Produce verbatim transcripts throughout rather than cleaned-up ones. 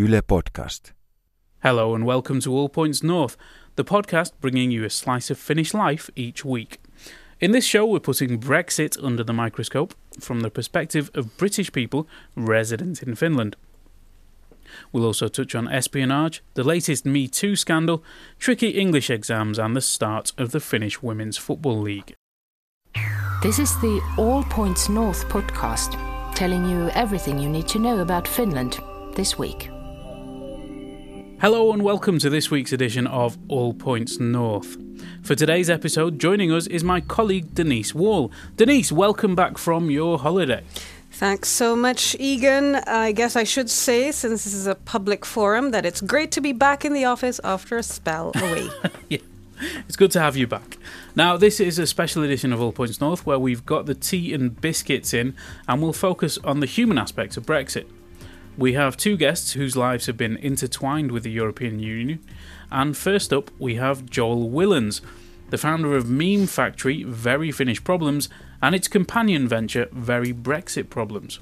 Yle Podcast. Hello and welcome to All Points North, the podcast bringing you a slice of Finnish life each week. In this show, we're putting Brexit under the microscope from the perspective of British people resident in Finland. We'll also touch on espionage, the latest Me Too scandal, tricky English exams and the start of the Finnish Women's Football League. This is the All Points North podcast, telling you everything you need to know about Finland this week. Hello and welcome to this week's edition of All Points North. For today's episode, joining us is my colleague Denise Wall. Denise, welcome back from your holiday. Thanks so much, Egan. I guess I should say, since this is a public forum, that it's great to be back in the office after a spell away. Yeah, it's good to have you back. Now, this is a special edition of All Points North, where we've got the tea and biscuits in, and we'll focus on the human aspects of Brexit. We have two guests whose lives have been intertwined with the European Union, and first up, we have Joel Willans, the founder of Meme Factory, Very Finnish Problems, and its companion venture, Very Brexit Problems.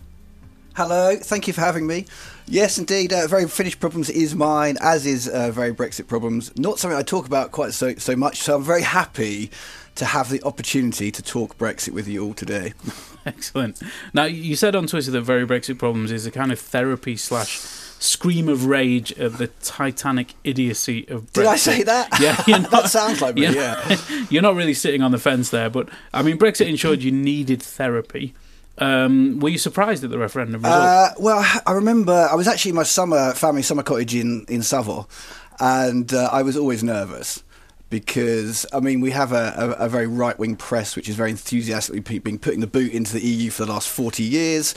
Hello, thank you for having me. Yes, indeed, uh, Very Finnish Problems is mine, as is uh, Very Brexit Problems. Not something I talk about quite so, so much, so I'm very happy to have the opportunity to talk Brexit with you all today. Excellent. Now, you said on Twitter that Very Brexit Problems is a kind of therapy slash scream of rage at the titanic idiocy of Brexit. Did I say that? Yeah, you know, that sounds like me, you're, yeah. You're not really sitting on the fence there, but, I mean, Brexit ensured you needed therapy. Um, were you surprised at the referendum result? Uh, well, I remember I was actually in my summer family summer cottage in, in Savo, and uh, I was always nervous. Because, I mean, we have a, a, a very right-wing press which is very enthusiastically been putting the boot into the E U for the last forty years.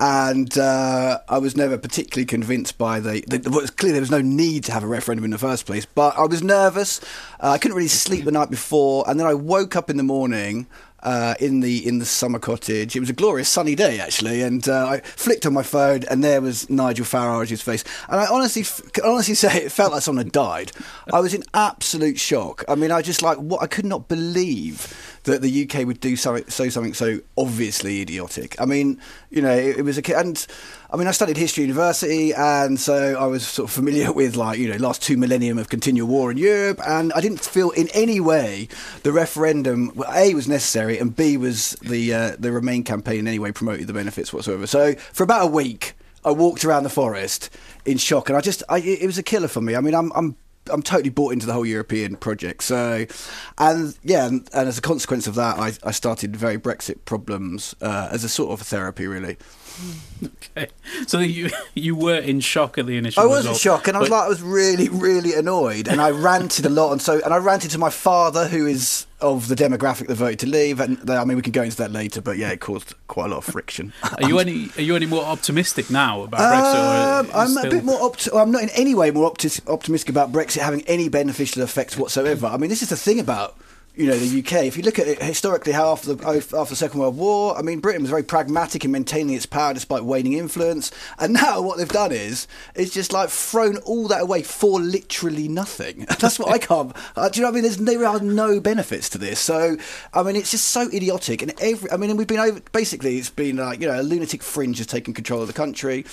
And uh, I was never particularly convinced by the... the, the well, it's clear there was no need to have a referendum in the first place. But I was nervous. Uh, I couldn't really sleep the night before. And then I woke up in the morning... Uh, in the in the summer cottage. It was a glorious sunny day, actually, and uh, I flicked on my phone, and there was Nigel Farage's face. And I honestly f- can honestly say it felt like someone had died. I was in absolute shock. I mean, I just like, what I could not believe that the U K would do so, so something so obviously idiotic. I mean, you know, it, it was a... And, I mean, I studied history at university, and so I was sort of familiar with, like, you know, last two millennium of continual war in Europe, and I didn't feel in any way the referendum, well, A, was necessary, and B, was the uh, the Remain campaign in any way promoted the benefits whatsoever. So for about a week, I walked around the forest in shock, and I just I, it was a killer for me. I mean, I'm I'm I'm totally bought into the whole European project. So, and yeah, and, and as a consequence of that, I, I started Very Brexit Problems uh, as a sort of a therapy, really. Okay, so you you were in shock at the initial. I was result, in shock, and I was like, I was really, really annoyed, and I ranted a lot, and so and I ranted to my father, who is of the demographic that voted to leave, and they, I mean, we can go into that later, but yeah, it caused quite a lot of friction. Are you any Are you any more optimistic now about um, Brexit? Or I'm still... a bit more. Opt- well, I'm not in any way more opti- optimistic about Brexit having any beneficial effects whatsoever. I mean, this is the thing about, you know, the U K. If you look at it historically, how after the after the Second World War, I mean, Britain was very pragmatic in maintaining its power despite waning influence. And now what they've done is, it's just like thrown all that away for literally nothing. That's what I can't. Uh, do you know what I mean? There's, there are no benefits to this. So I mean, it's just so idiotic. And every, I mean, and we've been over. Basically, it's been like, you know, a lunatic fringe has taken control of the country.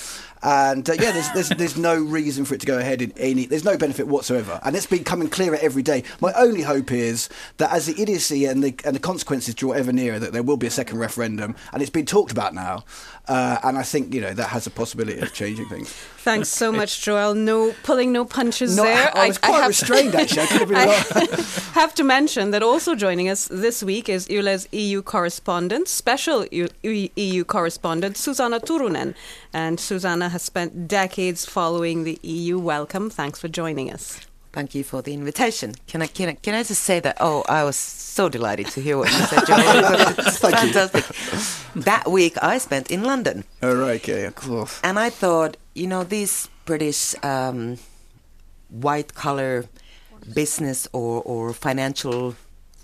And uh, yeah, there's, there's there's no reason for it to go ahead in any. There's no benefit whatsoever, and it's becoming clearer every day. My only hope is that, as the idiocy and the and the consequences draw ever nearer, that there will be a second referendum, and it's been talked about now, uh, and I think, you know, that has a possibility of changing things. Thanks so much, Joel. No pulling, no punches no, there. I, I was quite I have, restrained, actually. I could have been I have to mention that also joining us this week is Yle's E U correspondent, special E U correspondent, Susanna Turunen. And Susanna has spent decades following the E U. Welcome. Thanks for joining us. Thank you for the invitation. Can I can I, can I just say that, oh, I was so delighted to hear what you said, Joel. Fantastic. You. That week I spent in London. Oh, right, okay, of course. And I thought, you know, these British um, white-collar business or, or financial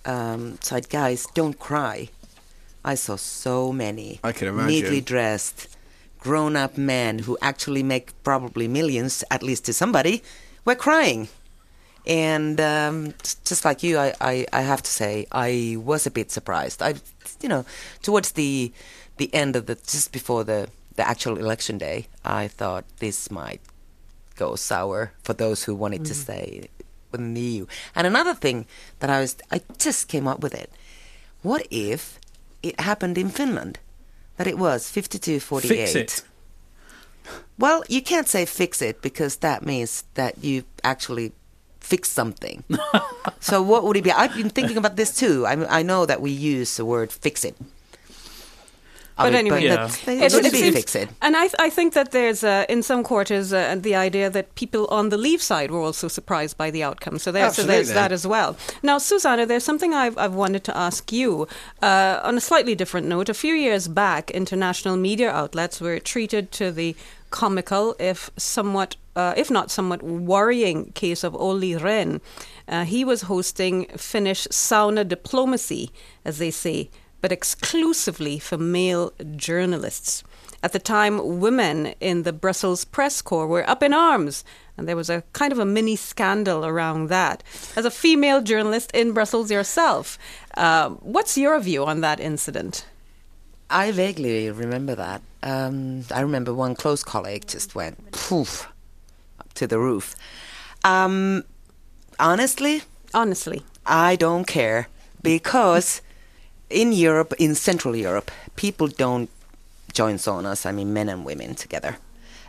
um, side guys don't cry. I saw so many I can imagine. neatly dressed, grown-up men who actually make probably millions, at least to somebody, were crying. And um, just like you, I, I, I have to say, I was a bit surprised. I, you know, towards the the end of the, just before the, the actual election day, I thought this might goes sour for those who wanted mm. to stay within the E U. And another thing that I was, I just came up with it. What if it happened in Finland? That it was fifty-two forty-eight. Fix it. Well, you can't say fix it because that means that you actually fix something. So what would it be? I've been thinking about this too. I, I know that we use the word fix it. But I mean, anyway, yeah. it should be fixed. And I, th- I think that there's, uh, in some quarters, uh, the idea that people on the Leave side were also surprised by the outcome. So, there, so there's that as well. Now, Susanna, there's something I've, I've wanted to ask you. Uh, on a slightly different note, a few years back, international media outlets were treated to the comical, if somewhat, uh, if not somewhat worrying case of Olli Rehn. Uh, he was hosting Finnish sauna diplomacy, as they say, but exclusively for male journalists. At the time, women in the Brussels press corps were up in arms, and there was a kind of a mini scandal around that. As a female journalist in Brussels yourself, uh, what's your view on that incident? I vaguely remember that. Um, I remember one close colleague just went poof up to the roof. Um, honestly? Honestly. I don't care, because in Europe, in Central Europe, people don't join saunas, I mean men and women together.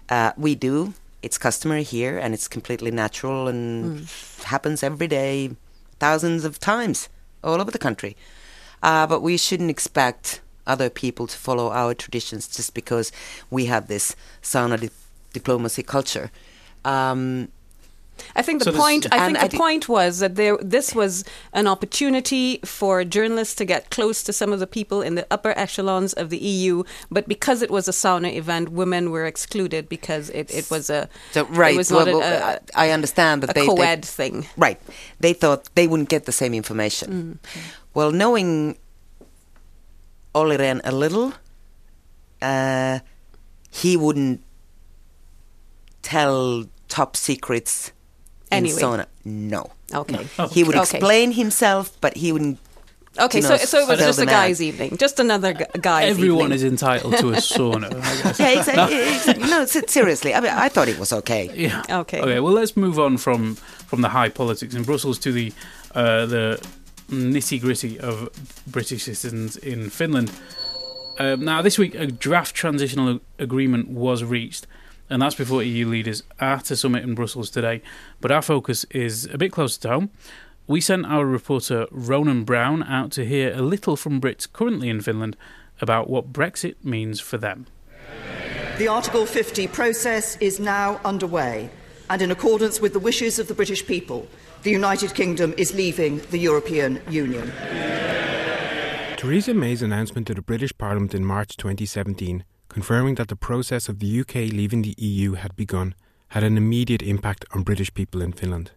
Uh, we do. It's customary here and it's completely natural and mm. happens every day, thousands of times all over the country. Uh, but we shouldn't expect other people to follow our traditions just because we have this sauna di- diplomacy culture. Um I think the so point. This, I think the I point was that there. This was an opportunity for journalists to get close to some of the people in the upper echelons of the E U. But because it was a sauna event, women were excluded because it, it was a so, right. It was well, not well, a, I understand that a they, co-ed they, thing. Right. They thought they wouldn't get the same information. Mm. Well, knowing Olli Rehn a little, uh, he wouldn't tell top secrets. Anyway. In sauna. No. Okay. No. He would explain okay. himself, but he wouldn't. Okay, so, know, so it was just a guy's evening. Just another g- guy's Everyone evening. Everyone is entitled to a sauna, I guess. Yeah, exactly. No, exactly. no seriously. I mean, I thought it was okay. Yeah. Okay. Okay, well, let's move on from, from the high politics in Brussels to the uh, the nitty-gritty of British citizens in Finland. Um, now, this week, a draft transitional agreement was reached, and that's before E U leaders at a summit in Brussels today. But our focus is a bit closer to home. We sent our reporter Ronan Brown out to hear a little from Brits currently in Finland about what Brexit means for them. The Article fifty process is now underway, and in accordance with the wishes of the British people, the United Kingdom is leaving the European Union. Theresa May's announcement to the British Parliament in March twenty seventeen confirming that the process of the U K leaving the E U had begun, had an immediate impact on British people in Finland.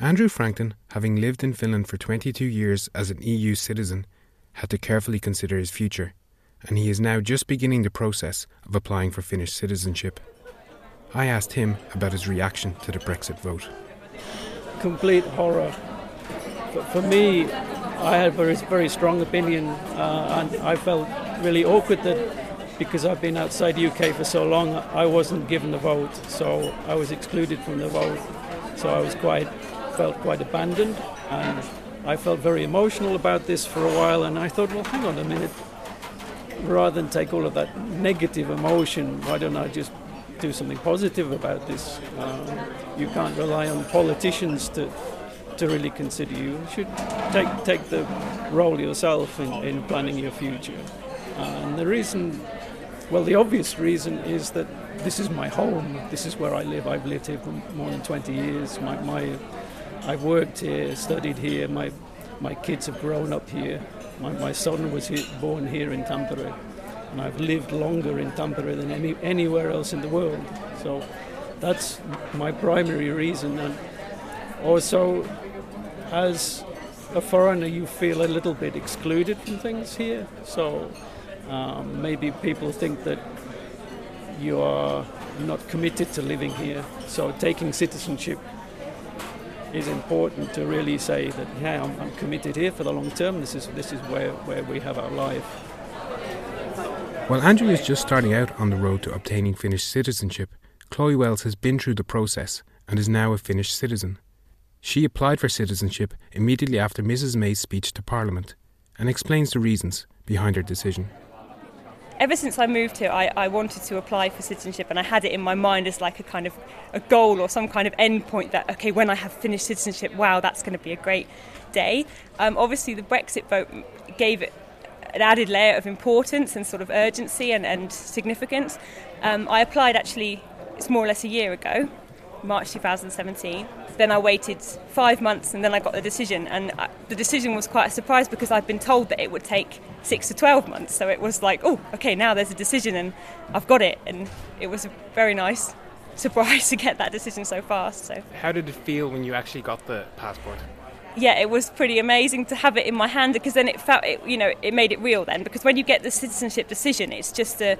Andrew Frankton, having lived in Finland for twenty-two years as an E U citizen, had to carefully consider his future, and he is now just beginning the process of applying for Finnish citizenship. I asked him about his reaction to the Brexit vote. Complete horror. But for me, I had a very, very strong opinion, uh, and I felt really awkward that because I've been outside the U K for so long, I wasn't given the vote, so I was excluded from the vote. So I was quite, felt quite abandoned, and I felt very emotional about this for a while, and I thought, well, hang on a minute, rather than take all of that negative emotion, why don't I just do something positive about this? Um, you can't rely on politicians to to really consider you. You should take, take the role yourself in, in planning your future. And the reason, well, the obvious reason is that this is my home. This is where I live. I've lived here for more than twenty years. My, my, I've worked here, studied here. My, my kids have grown up here. My, my son was here, born here in Tampere, and I've lived longer in Tampere than any anywhere else in the world. So that's my primary reason. And also, as a foreigner, you feel a little bit excluded from things here. So. Um, maybe people think that you are not committed to living here. So taking citizenship is important to really say that, yeah, I'm, I'm committed here for the long term. This is this is where, where we have our life. While Andrew is just starting out on the road to obtaining Finnish citizenship, Chloe Wells has been through the process and is now a Finnish citizen. She applied for citizenship immediately after Missus May's speech to Parliament and explains the reasons behind her decision. Ever since I moved here, I, I wanted to apply for citizenship, and I had it in my mind as like a kind of a goal or some kind of end point that, okay, when I have Finnish citizenship, wow, that's going to be a great day. Um, obviously, the Brexit vote gave it an added layer of importance and sort of urgency and, and significance. Um, I applied actually, it's more or less a year ago, March twenty seventeen. Then I waited five months and then I got the decision. And I, the decision was quite a surprise because I'd been told that it would take six to twelve months. So it was like, oh, okay, now there's a decision and I've got it. And it was a very nice surprise to get that decision so fast. So, how did it feel when you actually got the passport? Yeah, it was pretty amazing to have it in my hand because then it felt, it, you know, it made it real then. Because when you get the citizenship decision, it's just a,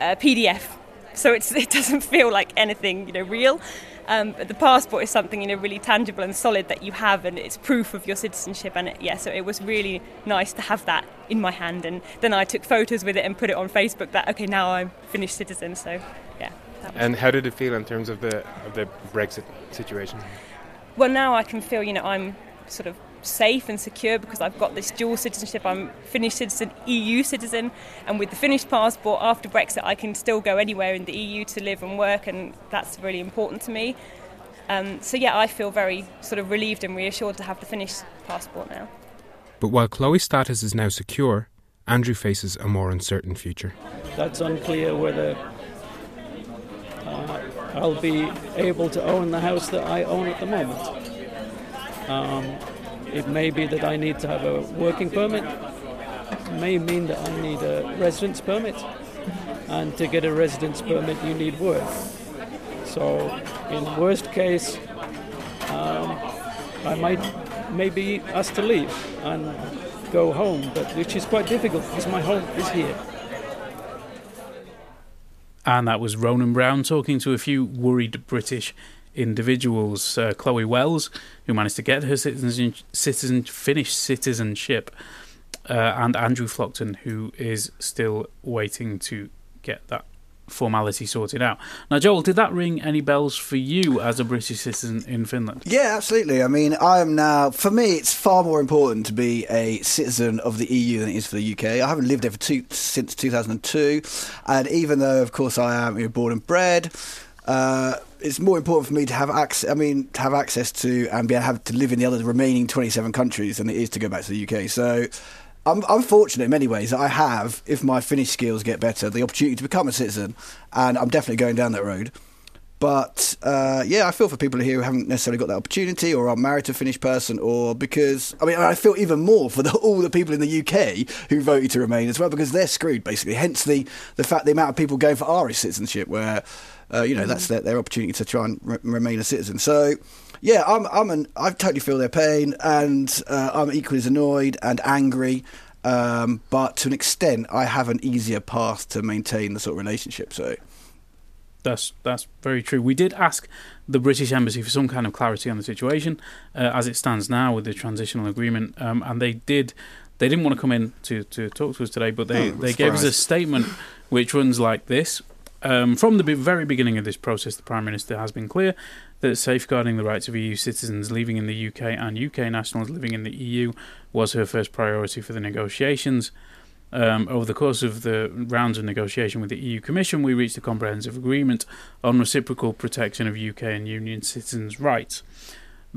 a P D F. So it's, it doesn't feel like anything, you know, real. Um, but the passport is something, you know, really tangible and solid that you have, and it's proof of your citizenship. And it, yeah, so it was really nice to have that in my hand. And then I took photos with it and put it on Facebook that, okay, now I'm a Finnish citizen. So, yeah. That was and how did it feel in terms of the of the Brexit situation? Well, now I can feel, you know, I'm sort of safe and secure because I've got this dual citizenship. I'm Finnish citizen, E U citizen, and with the Finnish passport after Brexit I can still go anywhere in the E U to live and work, and that's really important to me. Um, so yeah, I feel very sort of relieved and reassured to have the Finnish passport now. But while Chloe's status is now secure, Andrew faces a more uncertain future. That's unclear whether uh, I'll be able to own the house that I own at the moment. Um, It may be that I need to have a working permit. It may mean that I need a residence permit. And to get a residence permit, you need work. So in worst case, um, I might maybe asked to leave and go home, but which is quite difficult because my home is here. And that was Ronan Brown talking to a few worried British individuals. uh, Chloe Wells, who managed to get her citizen, citizen Finnish citizenship, uh, and Andrew Frankton, who is still waiting to get that formality sorted out. Now, Joel, did that ring any bells for you as a British citizen in Finland? Yeah, absolutely. I mean, I am now, for me, it's far more important to be a citizen of the E U than it is for the U K. I haven't lived there for two, since two thousand two, and even though, of course, I am you know, born and bred, Uh, it's more important for me to have access. I mean, to have access to and be able to, have to live in the other remaining twenty-seven countries than it is to go back to the U K. So, I'm, I'm fortunate in many ways that I have, if my Finnish skills get better, the opportunity to become a citizen, and I'm definitely going down that road. But uh, yeah, I feel for people here who haven't necessarily got that opportunity, or are married to a Finnish person, or because I mean, I feel even more for the, all the people in the U K who voted to remain as well, because they're screwed basically. Hence the the fact the amount of people going for Irish citizenship, where. Uh, you know, that's their, their opportunity to try and re- remain a citizen. So, yeah, I'm, I'm an, I totally feel their pain, and uh, I'm equally as annoyed and angry. Um, but to an extent, I have an easier path to maintain the sort of relationship. So, that's that's very true. We did ask the British Embassy for some kind of clarity on the situation uh, as it stands now with the transitional agreement, um, and they did. They didn't want to come in to, to talk to us today, but they, oh, they gave us a statement which runs like this. Um, from the very beginning of this process, the Prime Minister has been clear that safeguarding the rights of E U citizens living in the U K and U K nationals living in the E U was her first priority for the negotiations. Um, over the course of the rounds of negotiation with the E U Commission, we reached a comprehensive agreement on reciprocal protection of U K and Union citizens' rights.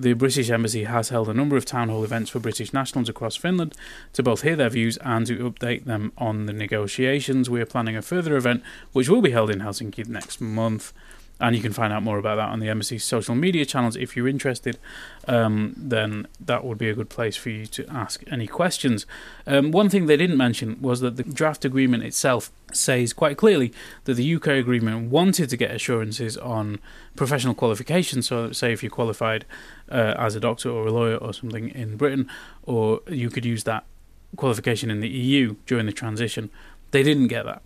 The British Embassy has held a number of town hall events for British nationals across Finland to both hear their views and to update them on the negotiations. We are planning a further event which will be held in Helsinki next month, and you can find out more about that on the Embassy's social media channels if you're interested. Um, then that would be a good place for you to ask any questions. Um, one thing they didn't mention was that the draft agreement itself says quite clearly that the U K agreement wanted to get assurances on professional qualifications. So, say if you qualified uh, as a doctor or a lawyer or something in Britain, or you could use that qualification in the E U during the transition. They didn't get that.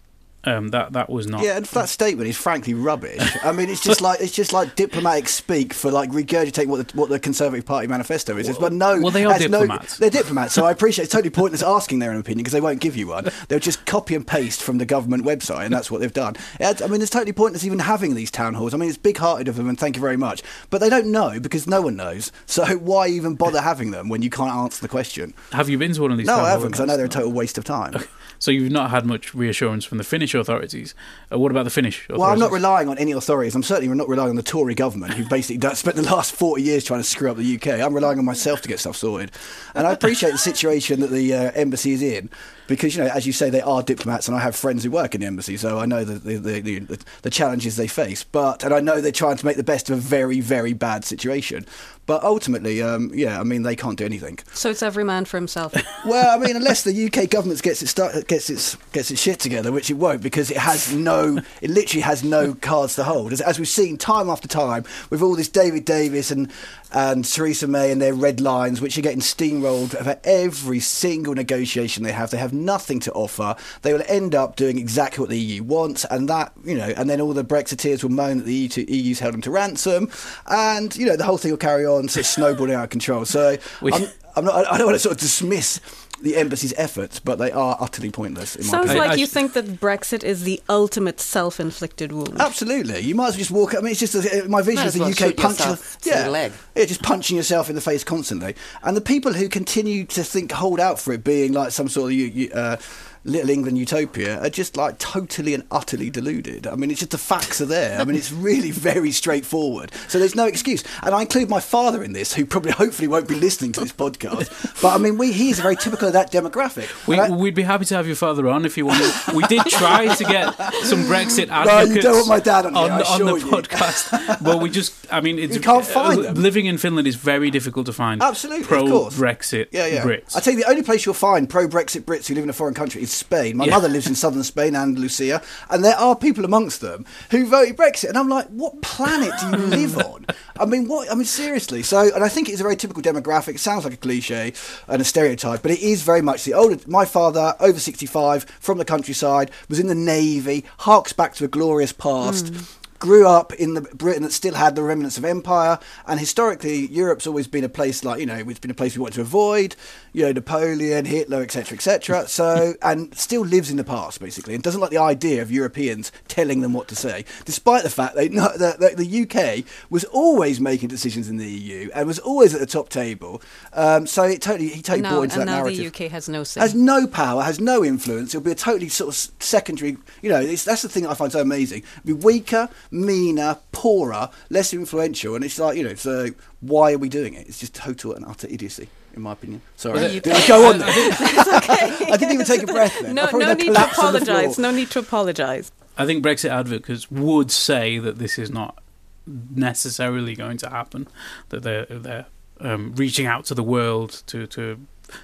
Um, that that was not. Yeah, and that statement is frankly rubbish. I mean, it's just like it's just like diplomatic speak for like regurgitating what the, what the Conservative Party manifesto is. Well, but no, well, they are diplomats. No, they're diplomats, so I appreciate it's totally pointless asking their own opinion because they won't give you one. They'll just copy and paste from the government website, and that's what they've done. It, I mean, it's totally pointless even having these town halls. I mean, it's big-hearted of them, and thank you very much. But they don't know because no one knows. So why even bother having them when you can't answer the question? Have you been to one of these? No, town I haven't, because I know they're a total waste of time. Okay. So you've not had much reassurance from the Finnish authorities. Uh, what about the Finnish authorities? Well, I'm not relying on any authorities. I'm certainly not relying on the Tory government, who basically spent the last forty years trying to screw up the U K. I'm relying on myself to get stuff sorted. And I appreciate the situation that the uh, embassy is in, because, you know, as you say, they are diplomats, and I have friends who work in the embassy, so I know the, the, the, the, the challenges they face. But and I know they're trying to make the best of a very, very bad situation. But ultimately, um, yeah, I mean, they can't do anything. So it's every man for himself. Well, I mean, unless the U K government gets its start, gets its gets its shit together, which it won't, because it has no, it literally has no cards to hold, as, as we've seen time after time with all this David Davis and and Theresa May and their red lines, which are getting steamrolled for every single negotiation they have. They have nothing to offer. They will end up doing exactly what the E U wants, and that, you know, and then all the Brexiteers will moan that the E U's held them to ransom, and you know the whole thing will carry on. Sort of snowballing out of control. So we, I'm, I'm not, I don't want to sort of dismiss the embassy's efforts, but they are utterly pointless. In Sounds my like I, I, you think that Brexit is the ultimate self-inflicted wound. Absolutely, you might as well just walk. I mean, it's just a, my vision is the well U K punching, yeah, the leg. yeah, just punching yourself in the face constantly. And the people who continue to think hold out for it being like some sort of you. you uh, Little England utopia are just like totally and utterly deluded. I mean, it's just the facts are there. I mean, it's really very straightforward. So there's no excuse. And I include my father in this, who probably hopefully won't be listening to this podcast. But I mean, we he's very typical of that demographic. We, I, we'd be happy to have your father on if you wanted. We did try to get some Brexit advocates no, you don't want my dad on, here, on, on the you. podcast. Well, we just, I mean, it's, you can't find uh, them. Living in Finland is very difficult to find. Absolutely, pro-Brexit yeah, yeah. Brits. I tell you, the only place you'll find pro-Brexit Brits who live in a foreign country is Spain. My yeah. mother lives in southern Spain, Andalusia, and there are people amongst them who voted Brexit. And I'm like, what planet do you live on? I mean, what? I mean, seriously. So, and I think it's a very typical demographic. It sounds like a cliche and a stereotype, but it is very much the older. My father, over sixty-five, from the countryside, was in the Navy, harks back to a glorious past. Mm. Grew up in the Britain that still had the remnants of empire, and historically Europe's always been a place like, you know, it's been a place we want to avoid, you know, Napoleon, Hitler, etc, etc. So, and still lives in the past basically, and doesn't like the idea of Europeans telling them what to say, despite the fact they know that the U K was always making decisions in the E U and was always at the top table. Um, so it totally he totally bought into that narrative. And now the U K has no say, has no power, has no influence. It'll be a totally sort of secondary, you know, it's, that's the thing that I find so amazing. It'll be weaker, meaner, poorer, less influential, and it's like, you know, so why are we doing it? It's just total and utter idiocy, in my opinion. Sorry, well, did I go on there? It's okay. I didn't even take a breath then. No, no need to apologise. No need to apologise. I think Brexit advocates would say that this is not necessarily going to happen, that they're, they're um, reaching out to the world to... to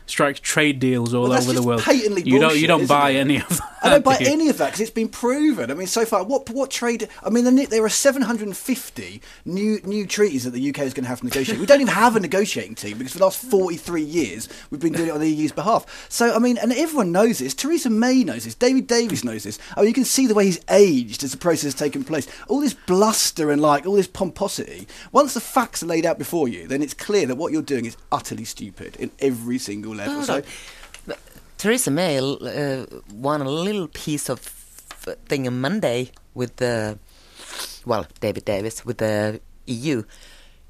strike trade deals all well, over the world. Patently you bullshit, don't you don't buy it? any of that. I don't buy do any of that because it's been proven. I mean, so far, what what trade? I mean, there are seven hundred fifty new new treaties that the U K is going to have to negotiate. We don't even have a negotiating team because for the last forty-three years we've been doing it on the E U's behalf. So I mean, and everyone knows this. Theresa May knows this. David Davis knows this. I mean, you can see the way he's aged as the process has taken place. All this bluster and like all this pomposity. Once the facts are laid out before you, then it's clear that what you're doing is utterly stupid in every single. single level. No, no. So, but Theresa May uh, won a little piece of thing on Monday with the, well, David Davis, with the E U.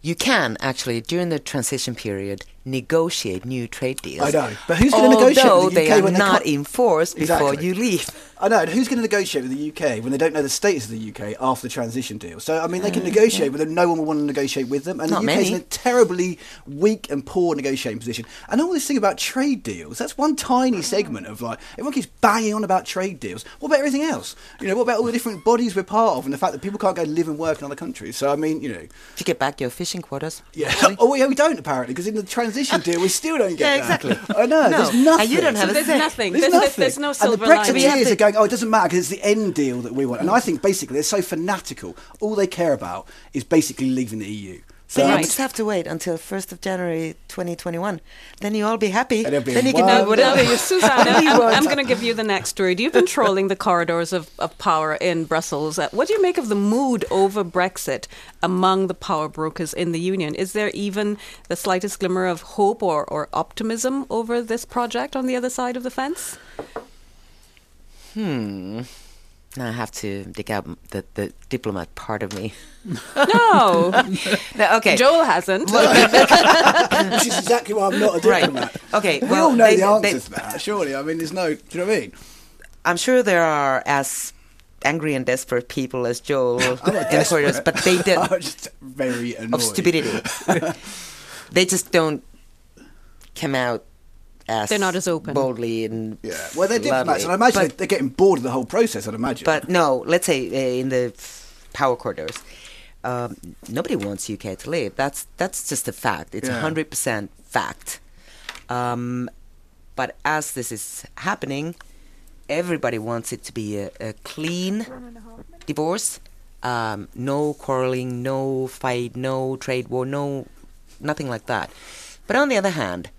You can actually, during the transition period, negotiate new trade deals. I know, but who's going to negotiate with the U K they are when they not can't... enforced before exactly. you leave? I know, and who's going to negotiate with the U K when they don't know the status of the U K after the transition deal? So, I mean, they can negotiate, mm, yeah. but no one will want to negotiate with them. And not the U K's many. in a terribly weak and poor negotiating position. And all this thing about trade deals, that's one tiny segment of, like, everyone keeps banging on about trade deals. What about everything else? You know, what about all the different bodies we're part of and the fact that people can't go live and work in other countries? So, I mean, you know... Do you get back your fishing quotas? Yeah. Oh, yeah, we don't, apparently, because in the transition deal, we still don't get yeah, exactly. that. I know, no. there's nothing. And you don't have so there's, nothing. There's, there's nothing. There's no silver lining. And the Brexiteers are going, oh, it doesn't matter because it's the end deal that we want. And I think basically they're so fanatical. All they care about is basically leaving the E U. So right. You just have to wait until first of January twenty twenty-one. Then you'll all be happy. Then you can do whatever you, Susanna. I'm, I'm going to give you the next story. You've been trolling the corridors of, of power in Brussels. Uh, what do you make of the mood over Brexit among the power brokers in the union? Is there even the slightest glimmer of hope or, or optimism over this project on the other side of the fence? Hmm... Now I have to dig out the, the diplomat part of me. No. No, okay. Joel hasn't. Which is exactly why I'm not a diplomat. Right. Okay. We well, all know they, the answers they, to that, surely. I mean, there's no... Do you know what I mean? I'm sure there are as angry and desperate people as Joel in the corridors, but they don't... I'm just very annoyed. Of stupidity. They just don't come out as they're not as open boldly and yeah. Well, they're diplomats, and I imagine but, they're getting bored of the whole process. I'd imagine. But no, let's say uh, in the power corridors, um, nobody wants U K to leave. That's that's just a fact. It's a hundred percent fact. Um, but as this is happening, everybody wants it to be a, a clean divorce, um, no quarreling, no fight, no trade war, no nothing like that. But on the other hand,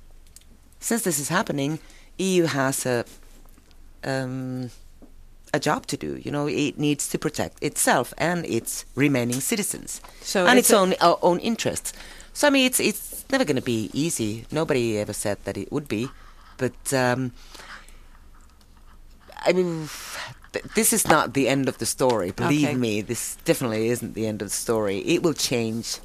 since this is happening, E U has a um, a job to do. You know, it needs to protect itself and its remaining citizens, so and its, its own uh, own interests. So I mean, it's it's never going to be easy. Nobody ever said that it would be, but um, I mean, th- this is not the end of the story. Believe okay. me, this definitely isn't the end of the story. It will change.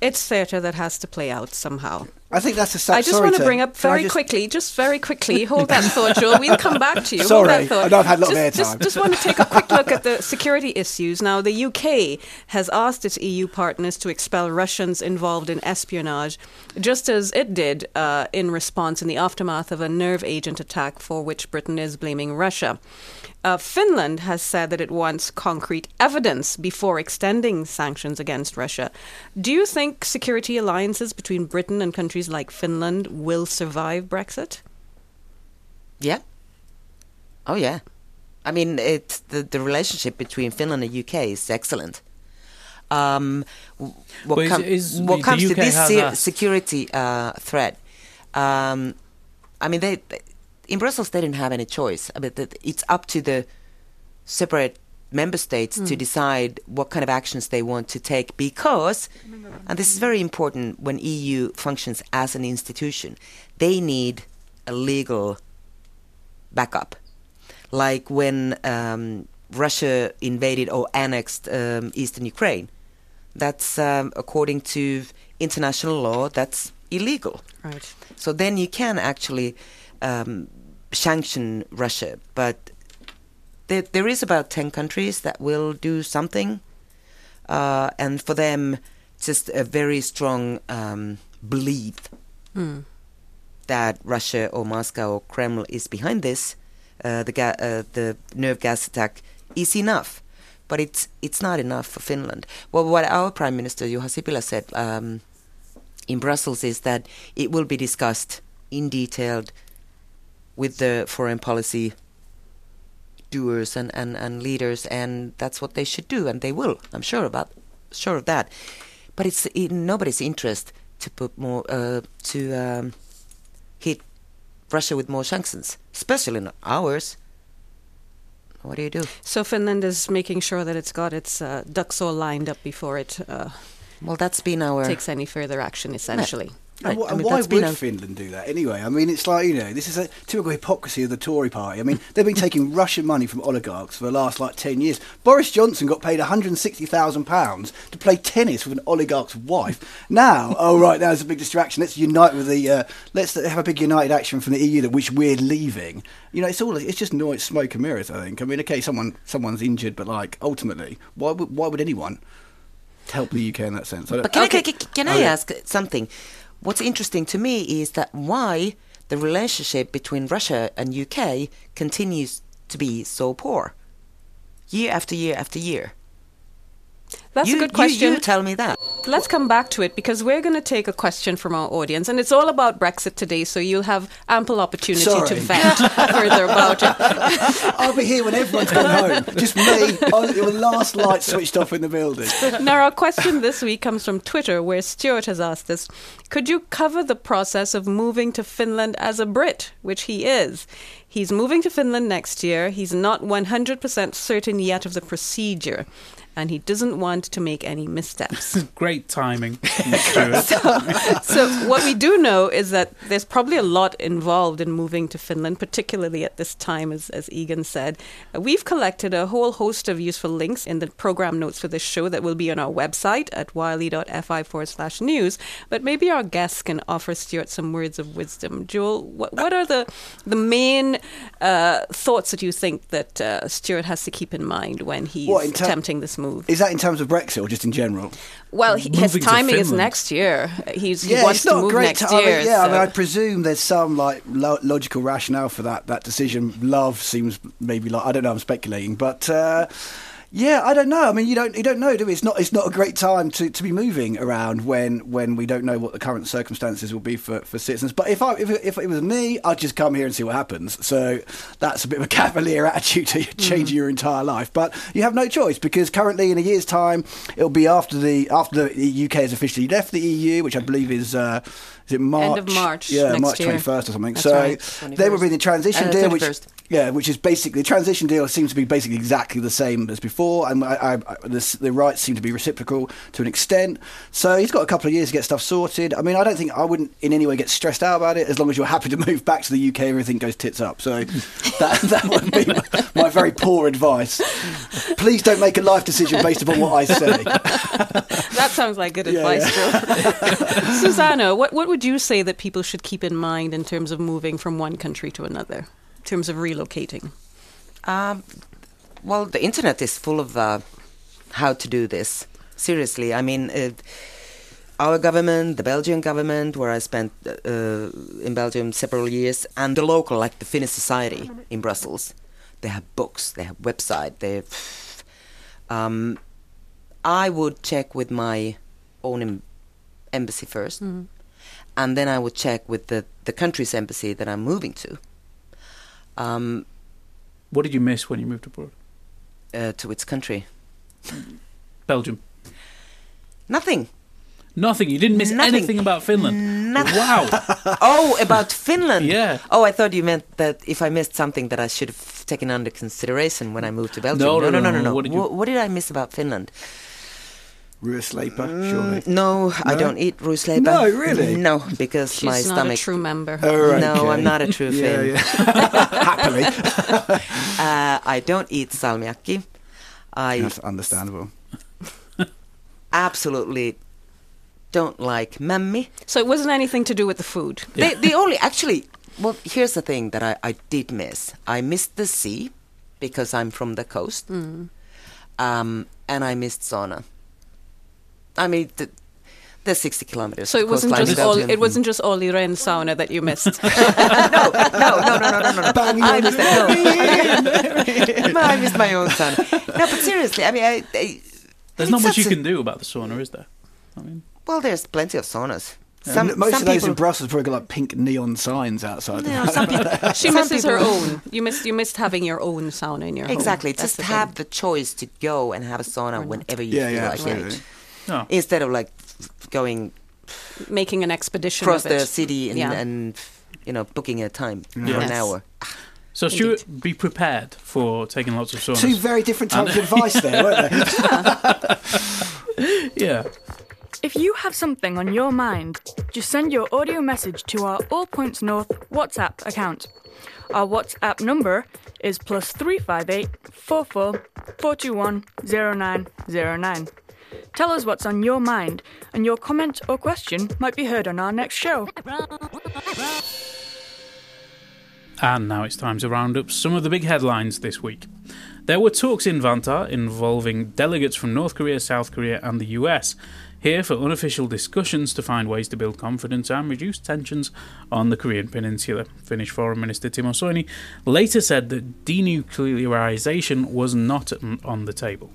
It's theatre that has to play out somehow. I think that's a sad I just want to bring up very just... quickly, just very quickly, hold that thought, Joel. We'll come back to you. Sorry, hold that thought. I know I've had a lot just, of air time. Just, just want to take a quick look at the security issues. Now, the U K has asked its E U partners to expel Russians involved in espionage, just as it did uh, in response in the aftermath of a nerve agent attack for which Britain is blaming Russia. Uh, Finland has said that it wants concrete evidence before extending sanctions against Russia. Do you think security alliances between Britain and countries like Finland will survive Brexit? Yeah. Oh, yeah. I mean, it's the, the relationship between Finland and U K is excellent. Um, what, com- is, is what comes to this se- security uh, threat, um, I mean, they... they in Brussels, they didn't have any choice. I mean, it's up to the separate member states mm. to decide what kind of actions they want to take because, and this is very important when E U functions as an institution, they need a legal backup. Like when um, Russia invaded or annexed um, eastern Ukraine, that's um, according to international law, that's illegal. Right. So then you can actually... Um, sanction Russia, but there, there is about ten countries that will do something, uh, and for them, just a very strong um, belief mm. that Russia or Moscow or Kremlin is behind this. Uh, the ga- uh, the nerve gas attack is enough, but it's it's not enough for Finland. Well, what our Prime Minister Juha Sipila said um, in Brussels is that it will be discussed in detail with the foreign policy doers and, and, and leaders, and that's what they should do, and they will. I'm sure about sure of that. But it's in nobody's interest to put more uh, to um, hit Russia with more sanctions, especially not ours. What do you do? So Finland is making sure that it's got its uh, ducks all lined up before it. Uh, well, that's been our takes any further action essentially. No. Right. And, wh- I mean, and why would a- Finland do that anyway? I mean, it's like, you know, this is a typical hypocrisy of the Tory party. I mean, they've been taking Russian money from oligarchs for the last, like, ten years. Boris Johnson got paid one hundred sixty thousand pounds to play tennis with an oligarch's wife. Now, oh, right, now there's a big distraction. Let's unite with the, uh, let's have a big united action from the E U, that which we're leaving. You know, it's all, it's just noise, smoke and mirrors, I think. I mean, okay, someone someone's injured, but, like, ultimately, why would, why would anyone help the U K in that sense? I but can okay. I, can, can I oh, yeah. ask something? What's interesting to me is that why the relationship between Russia and U K continues to be so poor, year after year after year. That's you, a good question. You, you tell me that. let's come back to it because we're going to take a question from our audience, and it's all about Brexit today, so you'll have ample opportunity Sorry. to vent further about it. I'll be here when everyone's gone home. Just me. The last light switched off in the building. Now, our question this week comes from Twitter, where Stuart has asked us, could you cover the process of moving to Finland as a Brit, which he is? He's moving to Finland next year. He's not one hundred percent certain yet of the procedure, and he doesn't want to make any missteps. Great timing. so, so what we do know is that there's probably a lot involved in moving to Finland, particularly at this time, as, as Egan said. We've collected a whole host of useful links in the program notes for this show that will be on our website at wiley.fi forward slash news. But maybe our guests can offer Stuart some words of wisdom. Joel, what, what are the, the main uh, thoughts that you think that uh, Stuart has to keep in mind when he's what, in ter- attempting this move? Is that in terms of Brexit or just in general? Well, he, his timing is next year. He's, he yeah, wants to move next to, year. I mean, yeah, so. I mean, I presume there's some like lo- logical rationale for that, that decision. Love seems maybe like, I don't know, I'm speculating, but... Uh, Yeah, I don't know. I mean, you don't you don't know, do we? It's not it's not a great time to, to be moving around when, when we don't know what the current circumstances will be for, for citizens. But if I if if it was me, I'd just come here and see what happens. So that's a bit of a cavalier attitude to changing mm. your entire life. But you have no choice because currently in a year's time, it'll be after the after the U K has officially left the E U, which I believe is uh, is it March end of March yeah next March twenty first or something. That's so right. There will be the transition uh, deal, which yeah, which is basically the transition deal seems to be basically exactly the same as before. And I, I, the, the rights seem to be reciprocal to an extent. So he's got a couple of years to get stuff sorted. I mean, I don't think I wouldn't in any way get stressed out about it as long as you're happy to move back to the U K and everything goes tits up. So that, that would be my, my very poor advice. Please don't make a life decision based upon what I say. That sounds like good yeah, advice, yeah. Susanna, what, what would you say that people should keep in mind in terms of moving from one country to another, in terms of relocating? Um... Well, the internet is full of uh, how to do this. Seriously, I mean, uh, our government, the Belgian government, where I spent uh, in Belgium several years, and the local, like the Finnish society in Brussels, they have books, they have website. They, have, um, I would check with my own em- embassy first, mm-hmm. and then I would check with the, the country's embassy that I'm moving to. Um, what did you miss when you moved abroad? Uh, to its country, Belgium. Nothing. Nothing. You didn't miss Nothing. anything about Finland. Nothing. Wow. Oh, about Finland. Yeah. Oh, I thought you meant that if I missed something that I should have taken under consideration when I moved to Belgium. No, no, no, no, no. no, no. What, did you... what, what did I miss about Finland? Ruisleipä, surely. No, no, I don't eat ruisleipä. No, really? No, because She's my stomach... She's not a true member. Oh, right, no, okay. I'm not a true yeah, Finn. Yeah. Happily. uh, I don't eat salmiakki. I That's understandable. Absolutely don't like mämmi. So it wasn't anything to do with the food? Yeah. They, they only... Actually, well, here's the thing that I, I did miss. I missed the sea, because I'm from the coast. Mm. Um, and I missed sauna. I mean, the, the sixty kilometers. So it wasn't just all, it wasn't just Olli Rehn sauna that you missed. no, no, no, no, no, no, no. I missed that. No. no, I missed my own sauna. No, but seriously, I mean, I, I, there's not much you can do about the sauna, is there? I mean, well, there's plenty of saunas. Some, Most some of those people, in Brussels probably got like pink neon signs outside. No, some people, she misses her own. You missed, you missed having your own sauna in your exactly. home. Exactly. Just the have thing. the choice to go and have a sauna whenever you yeah, feel yeah, like absolutely. it. No. Instead of like going, making an expedition across the city and, yeah. and you know booking a time yeah. for yes. an hour. So Indeed. Stuart, be prepared for taking lots of saunas. Two very different types of advice there, weren't they? yeah. If you have something on your mind, just send your audio message to our All Points North WhatsApp account. Our WhatsApp number is plus three five eight four four four two one zero nine zero nine. Tell us what's on your mind, and your comment or question might be heard on our next show. And now it's time to round up some of the big headlines this week. There were talks in Vantaa involving delegates from North Korea, South Korea and the U S, here for unofficial discussions to find ways to build confidence and reduce tensions on the Korean peninsula. Finnish Foreign Minister Timo Soini later said that denuclearisation was not on the table.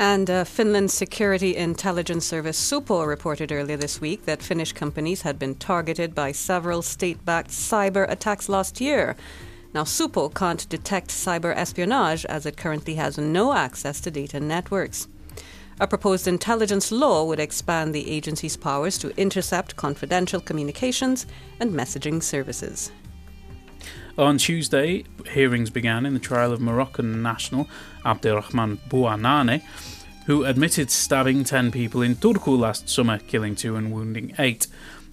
And uh, Finland's security intelligence service Supo reported earlier this week that Finnish companies had been targeted by several state-backed cyber attacks last year. Now, Supo can't detect cyber espionage as it currently has no access to data networks. A proposed intelligence law would expand the agency's powers to intercept confidential communications and messaging services. On Tuesday, hearings began in the trial of Moroccan national Abderrahman Bouanane, who admitted stabbing ten people in Turku last summer, killing two and wounding eight.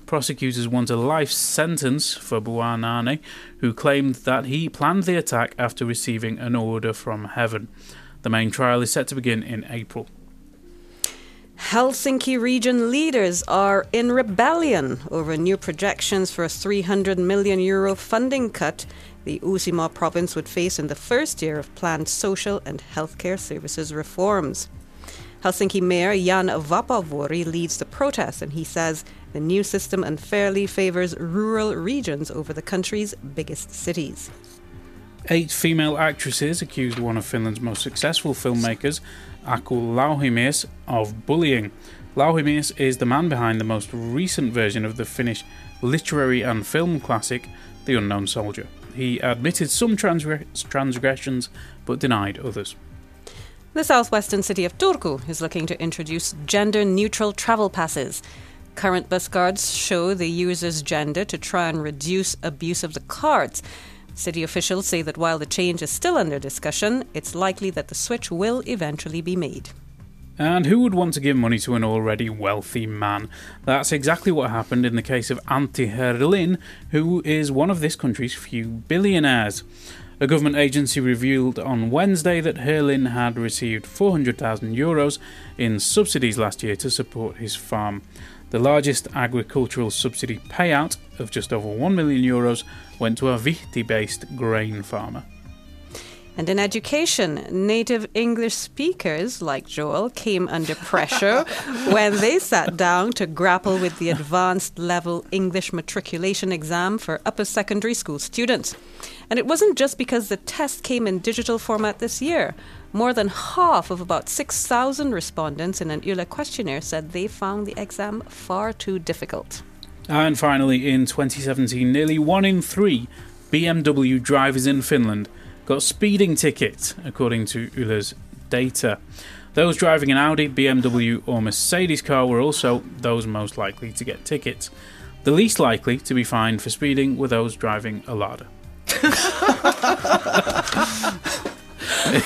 Prosecutors want a life sentence for Bouanane, who claimed that he planned the attack after receiving an order from heaven. The main trial is set to begin in April. Helsinki region leaders are in rebellion over new projections for a three hundred million euro funding cut the Uusimaa province would face in the first year of planned social and healthcare services reforms. Helsinki Mayor Jan Vapaavuori leads the protest, and he says the new system unfairly favors rural regions over the country's biggest cities. Eight female actresses accused one of Finland's most successful filmmakers, Aku Lauhimeis, of bullying. Lauhimeis is the man behind the most recent version of the Finnish literary and film classic, The Unknown Soldier. He admitted some transg- transgressions, but denied others. The southwestern city of Turku is looking to introduce gender-neutral travel passes. Current bus cards show the user's gender to try and reduce abuse of the cards. City officials say that while the change is still under discussion, it's likely that the switch will eventually be made. And who would want to give money to an already wealthy man? That's exactly what happened in the case of Antti Herlin, who is one of this country's few billionaires. A government agency revealed on Wednesday that Herlin had received four hundred thousand euros in subsidies last year to support his farm. The largest agricultural subsidy payout of just over one million euros went to a Vihti-based grain farmer. And in education, native English speakers like Joel came under pressure when they sat down to grapple with the advanced level English matriculation exam for upper secondary school students. And it wasn't just because the test came in digital format this year. More than half of about six thousand respondents in an Yle questionnaire said they found the exam far too difficult. And finally, in twenty seventeen, nearly one in three B M W drivers in Finland got speeding tickets, according to Yle's data. Those driving an Audi, B M W or Mercedes car were also those most likely to get tickets. The least likely to be fined for speeding were those driving a Lada.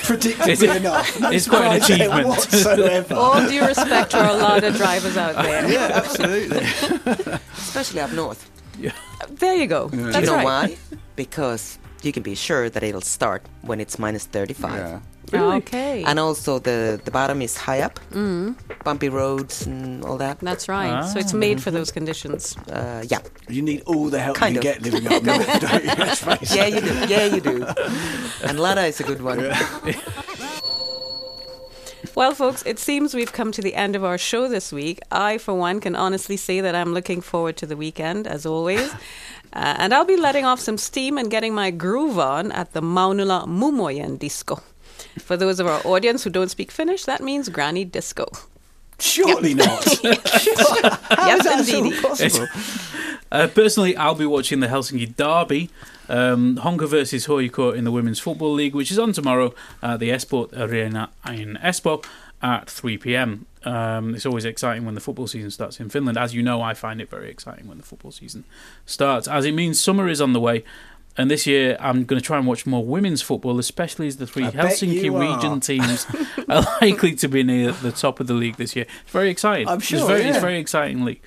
Predictably it, enough. That's it's quite an achievement. Whatsoever. All due respect to our Lada drivers out there. Yeah, absolutely. Especially up north. Yeah. There you go. Yeah. That's you know right. Why? Because you can be sure that it'll start when it's minus thirty-five. Yeah. Really? Okay. And also the, the bottom is high up, mm. bumpy roads and all that. That's right. Ah. So it's made for those conditions. Uh, yeah. You need all the help kind you of. get living up north, don't you? Let's face it. Yeah, you do. Yeah, you do. And Lada is a good one. Yeah. Well, folks, it seems we've come to the end of our show this week. I, for one, can honestly say that I'm looking forward to the weekend, as always. Uh, and I'll be letting off some steam and getting my groove on at the Maunula Mumoyen Disco. For those of our audience who don't speak Finnish, that means granny disco. Surely yep. not. How yes, is that indeed. So possible? Uh, personally, I'll be watching the Helsinki Derby, um, Honka versus Hojiko in the Women's Football League, which is on tomorrow at the Esport Arena in Espoo at three p.m. Um, it's always exciting when the football season starts in Finland. As you know, I find it very exciting when the football season starts, as it means summer is on the way. And this year, I'm going to try and watch more women's football, especially as the three I Helsinki region teams are likely to be near the top of the league this year. It's very exciting. I'm sure, it's very, yeah. It's a very exciting league.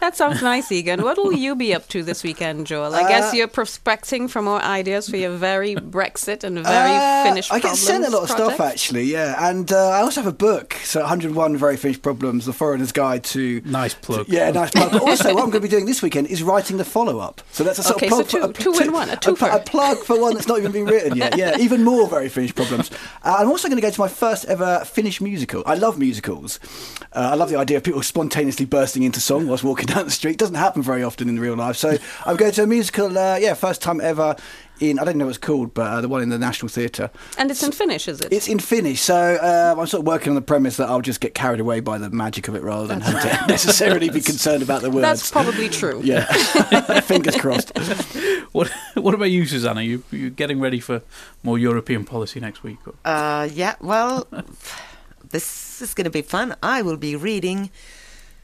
That sounds nice, Egan. What will you be up to this weekend, Joel? I uh, guess you're prospecting for more ideas for your very Brexit and very uh, Finnish I Problems I get sent a lot of project. stuff, actually, yeah. And uh, I also have a book, so one hundred and one Very Finnish Problems, The Foreigner's Guide to... Nice plug. To, yeah, nice plug. But also, what I'm going to be doing this weekend is writing the follow-up. So that's a sort okay, of plug... Okay, so two, for, a, two in one, a twofer. A, a plug for one that's not even been written yet. Yeah, even more Very Finnish Problems. Uh, I'm also going to go to my first ever Finnish musical. I love musicals. Uh, I love the idea of people spontaneously bursting into song whilst walking down the street. Doesn't happen very often in real life. So I'm going to a musical, uh, yeah, first time ever in, I don't know what it's called, but uh, the one in the National Theatre. And it's in Finnish, is it? It's in Finnish. So uh, I'm sort of working on the premise that I'll just get carried away by the magic of it rather than have to necessarily be concerned about the words. That's probably true. Yeah. Fingers crossed. What What about you, Susanna? You you getting ready for more European policy next week? Or? Uh, yeah, well, this is going to be fun. I will be reading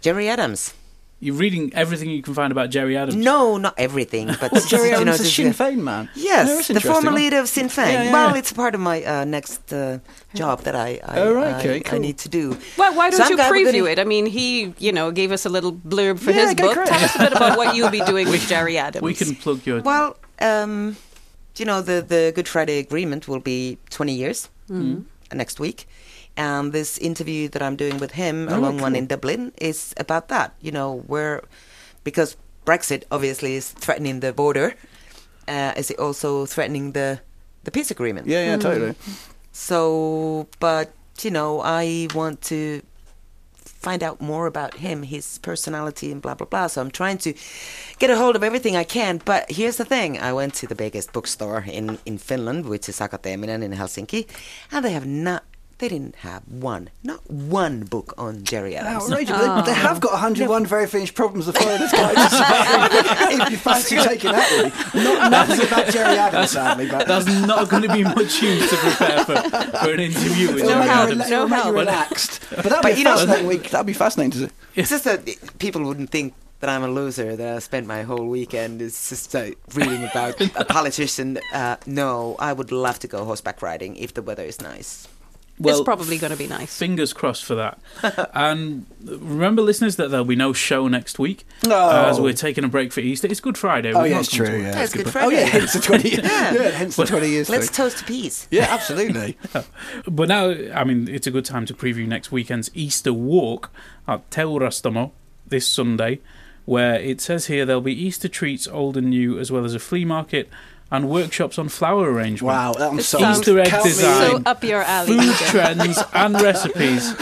Gerry Adams. You're reading everything you can find about Gerry Adams? No, not everything. But well, Gerry Adams you know, is a Sinn Féin man. Yes, no, the former leader of Sinn Féin. Yeah, yeah, well, yeah. It's part of my uh, next uh, job that I I, oh, right, okay, I, cool. I need to do. Well, why don't so you I'm preview gonna... it? I mean, he, you know, gave us a little blurb for yeah, his book. Correct. Tell us a bit about what you'll be doing with Gerry Adams. We can plug your... Well, um, you know, the, the Good Friday Agreement will be twenty years mm. next week. And this interview that I'm doing with him, oh, a long cool. one in Dublin, is about that. You know, where, because Brexit obviously is threatening the border, uh, is it also threatening the, the peace agreement? Yeah, yeah, mm. totally. So, but, you know, I want to find out more about him, his personality and blah, blah, blah. So I'm trying to get a hold of everything I can. But here's the thing. I went to the biggest bookstore in, in Finland, which is Akateeminen in Helsinki, and they have not... They didn't have one, not one book on Gerry Adams. Oh, oh. They, they have got one hundred one no. Very Finnish Problems of foreigners, guys. If you fancy taking that way. Not, nothing about Gerry Adams, sadly. But. That's not going to be much use to prepare for, for an interview with Gerry Adams. No, how relaxed. But that'd be but, you know, fascinating week. That'd be fascinating to see. It's just that people wouldn't think that I'm a loser, that I spent my whole weekend is just uh, reading about a politician. Uh, no, I would love to go horseback riding if the weather is nice. Well, it's probably going to be nice. Fingers crossed for that. And remember, listeners, that there'll be no show next week. No. Uh, as we're taking a break for Easter. It's Good Friday. Oh, yeah, it's true. Yeah. Yeah, it's Good Friday. Oh, yeah, hence the twenty years. yeah. yeah, hence the twenty years. Let's thing. Toast to peace. Yeah, absolutely. yeah. But now, I mean, it's a good time to preview next weekend's Easter walk at Teurastomo this Sunday, where it says here there'll be Easter treats, old and new, as well as a flea market, and workshops on flower arrangement. Wow, that sounds so Easter egg design, so up your alley. Food trends and recipes.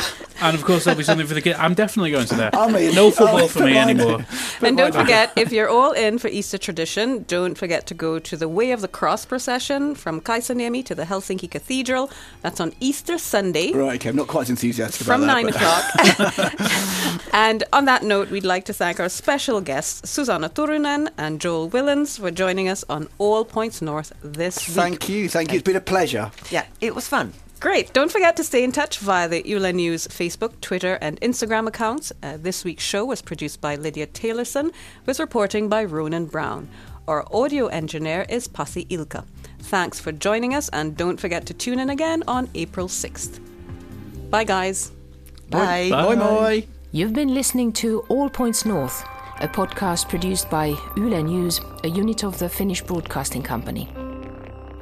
And of course, there'll be something for the kids. I'm definitely going to that. I mean, no football for me anymore. And don't forget, if you're all in for Easter tradition, don't forget to go to the Way of the Cross procession from Kaisaniemi to the Helsinki Cathedral. That's on Easter Sunday. Right, okay, I'm not quite as enthusiastic about that. From nine o'clock. And on that note, we'd like to thank our special guests, Susanna Turunen and Joel Willans, for joining us on All Points North this week. Thank you, thank you. It's been a pleasure. Yeah, it was fun. Great. Don't forget to stay in touch via the Yle News Facebook, Twitter and Instagram accounts. Uh, this week's show was produced by Lydia Taylorson, with reporting by Ronan Brown. Our audio engineer is Pasi Ilka. Thanks for joining us, and don't forget to tune in again on April sixth. Bye, guys. Bye. Bye, moi. You've been listening to All Points North, a podcast produced by Yle News, a unit of the Finnish Broadcasting Company.